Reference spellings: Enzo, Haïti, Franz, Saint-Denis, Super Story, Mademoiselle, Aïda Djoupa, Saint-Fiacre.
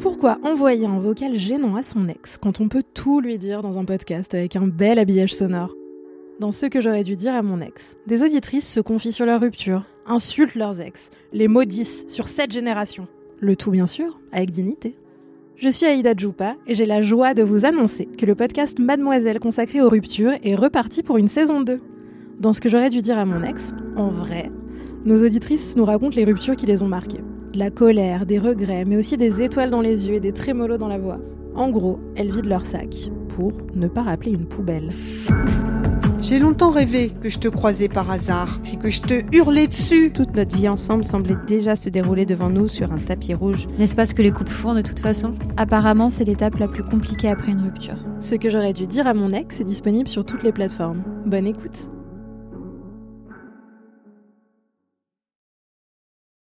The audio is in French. Pourquoi envoyer un vocal gênant à son ex quand on peut tout lui dire dans un podcast avec un bel habillage sonore ? Dans ce que j'aurais dû dire à mon ex. Des auditrices se confient sur leur rupture, insultent leurs ex, les maudissent sur 7 générations. Le tout bien sûr, avec dignité. Je suis Aïda Djoupa et j'ai la joie de vous annoncer que le podcast Mademoiselle consacré aux ruptures est reparti pour une saison 2. Dans ce que j'aurais dû dire à mon ex, en vrai, nos auditrices nous racontent les ruptures qui les ont marquées. De la colère, des regrets, mais aussi des étoiles dans les yeux et des trémolos dans la voix. En gros, elles vident leur sac pour ne pas rappeler une poubelle. J'ai longtemps rêvé que je te croisais par hasard et que je te hurlais dessus. Toute notre vie ensemble semblait déjà se dérouler devant nous sur un tapis rouge. N'est-ce pas ce que les couples font de toute façon ? Apparemment, c'est l'étape la plus compliquée après une rupture. Ce que j'aurais dû dire à mon ex est disponible sur toutes les plateformes. Bonne écoute.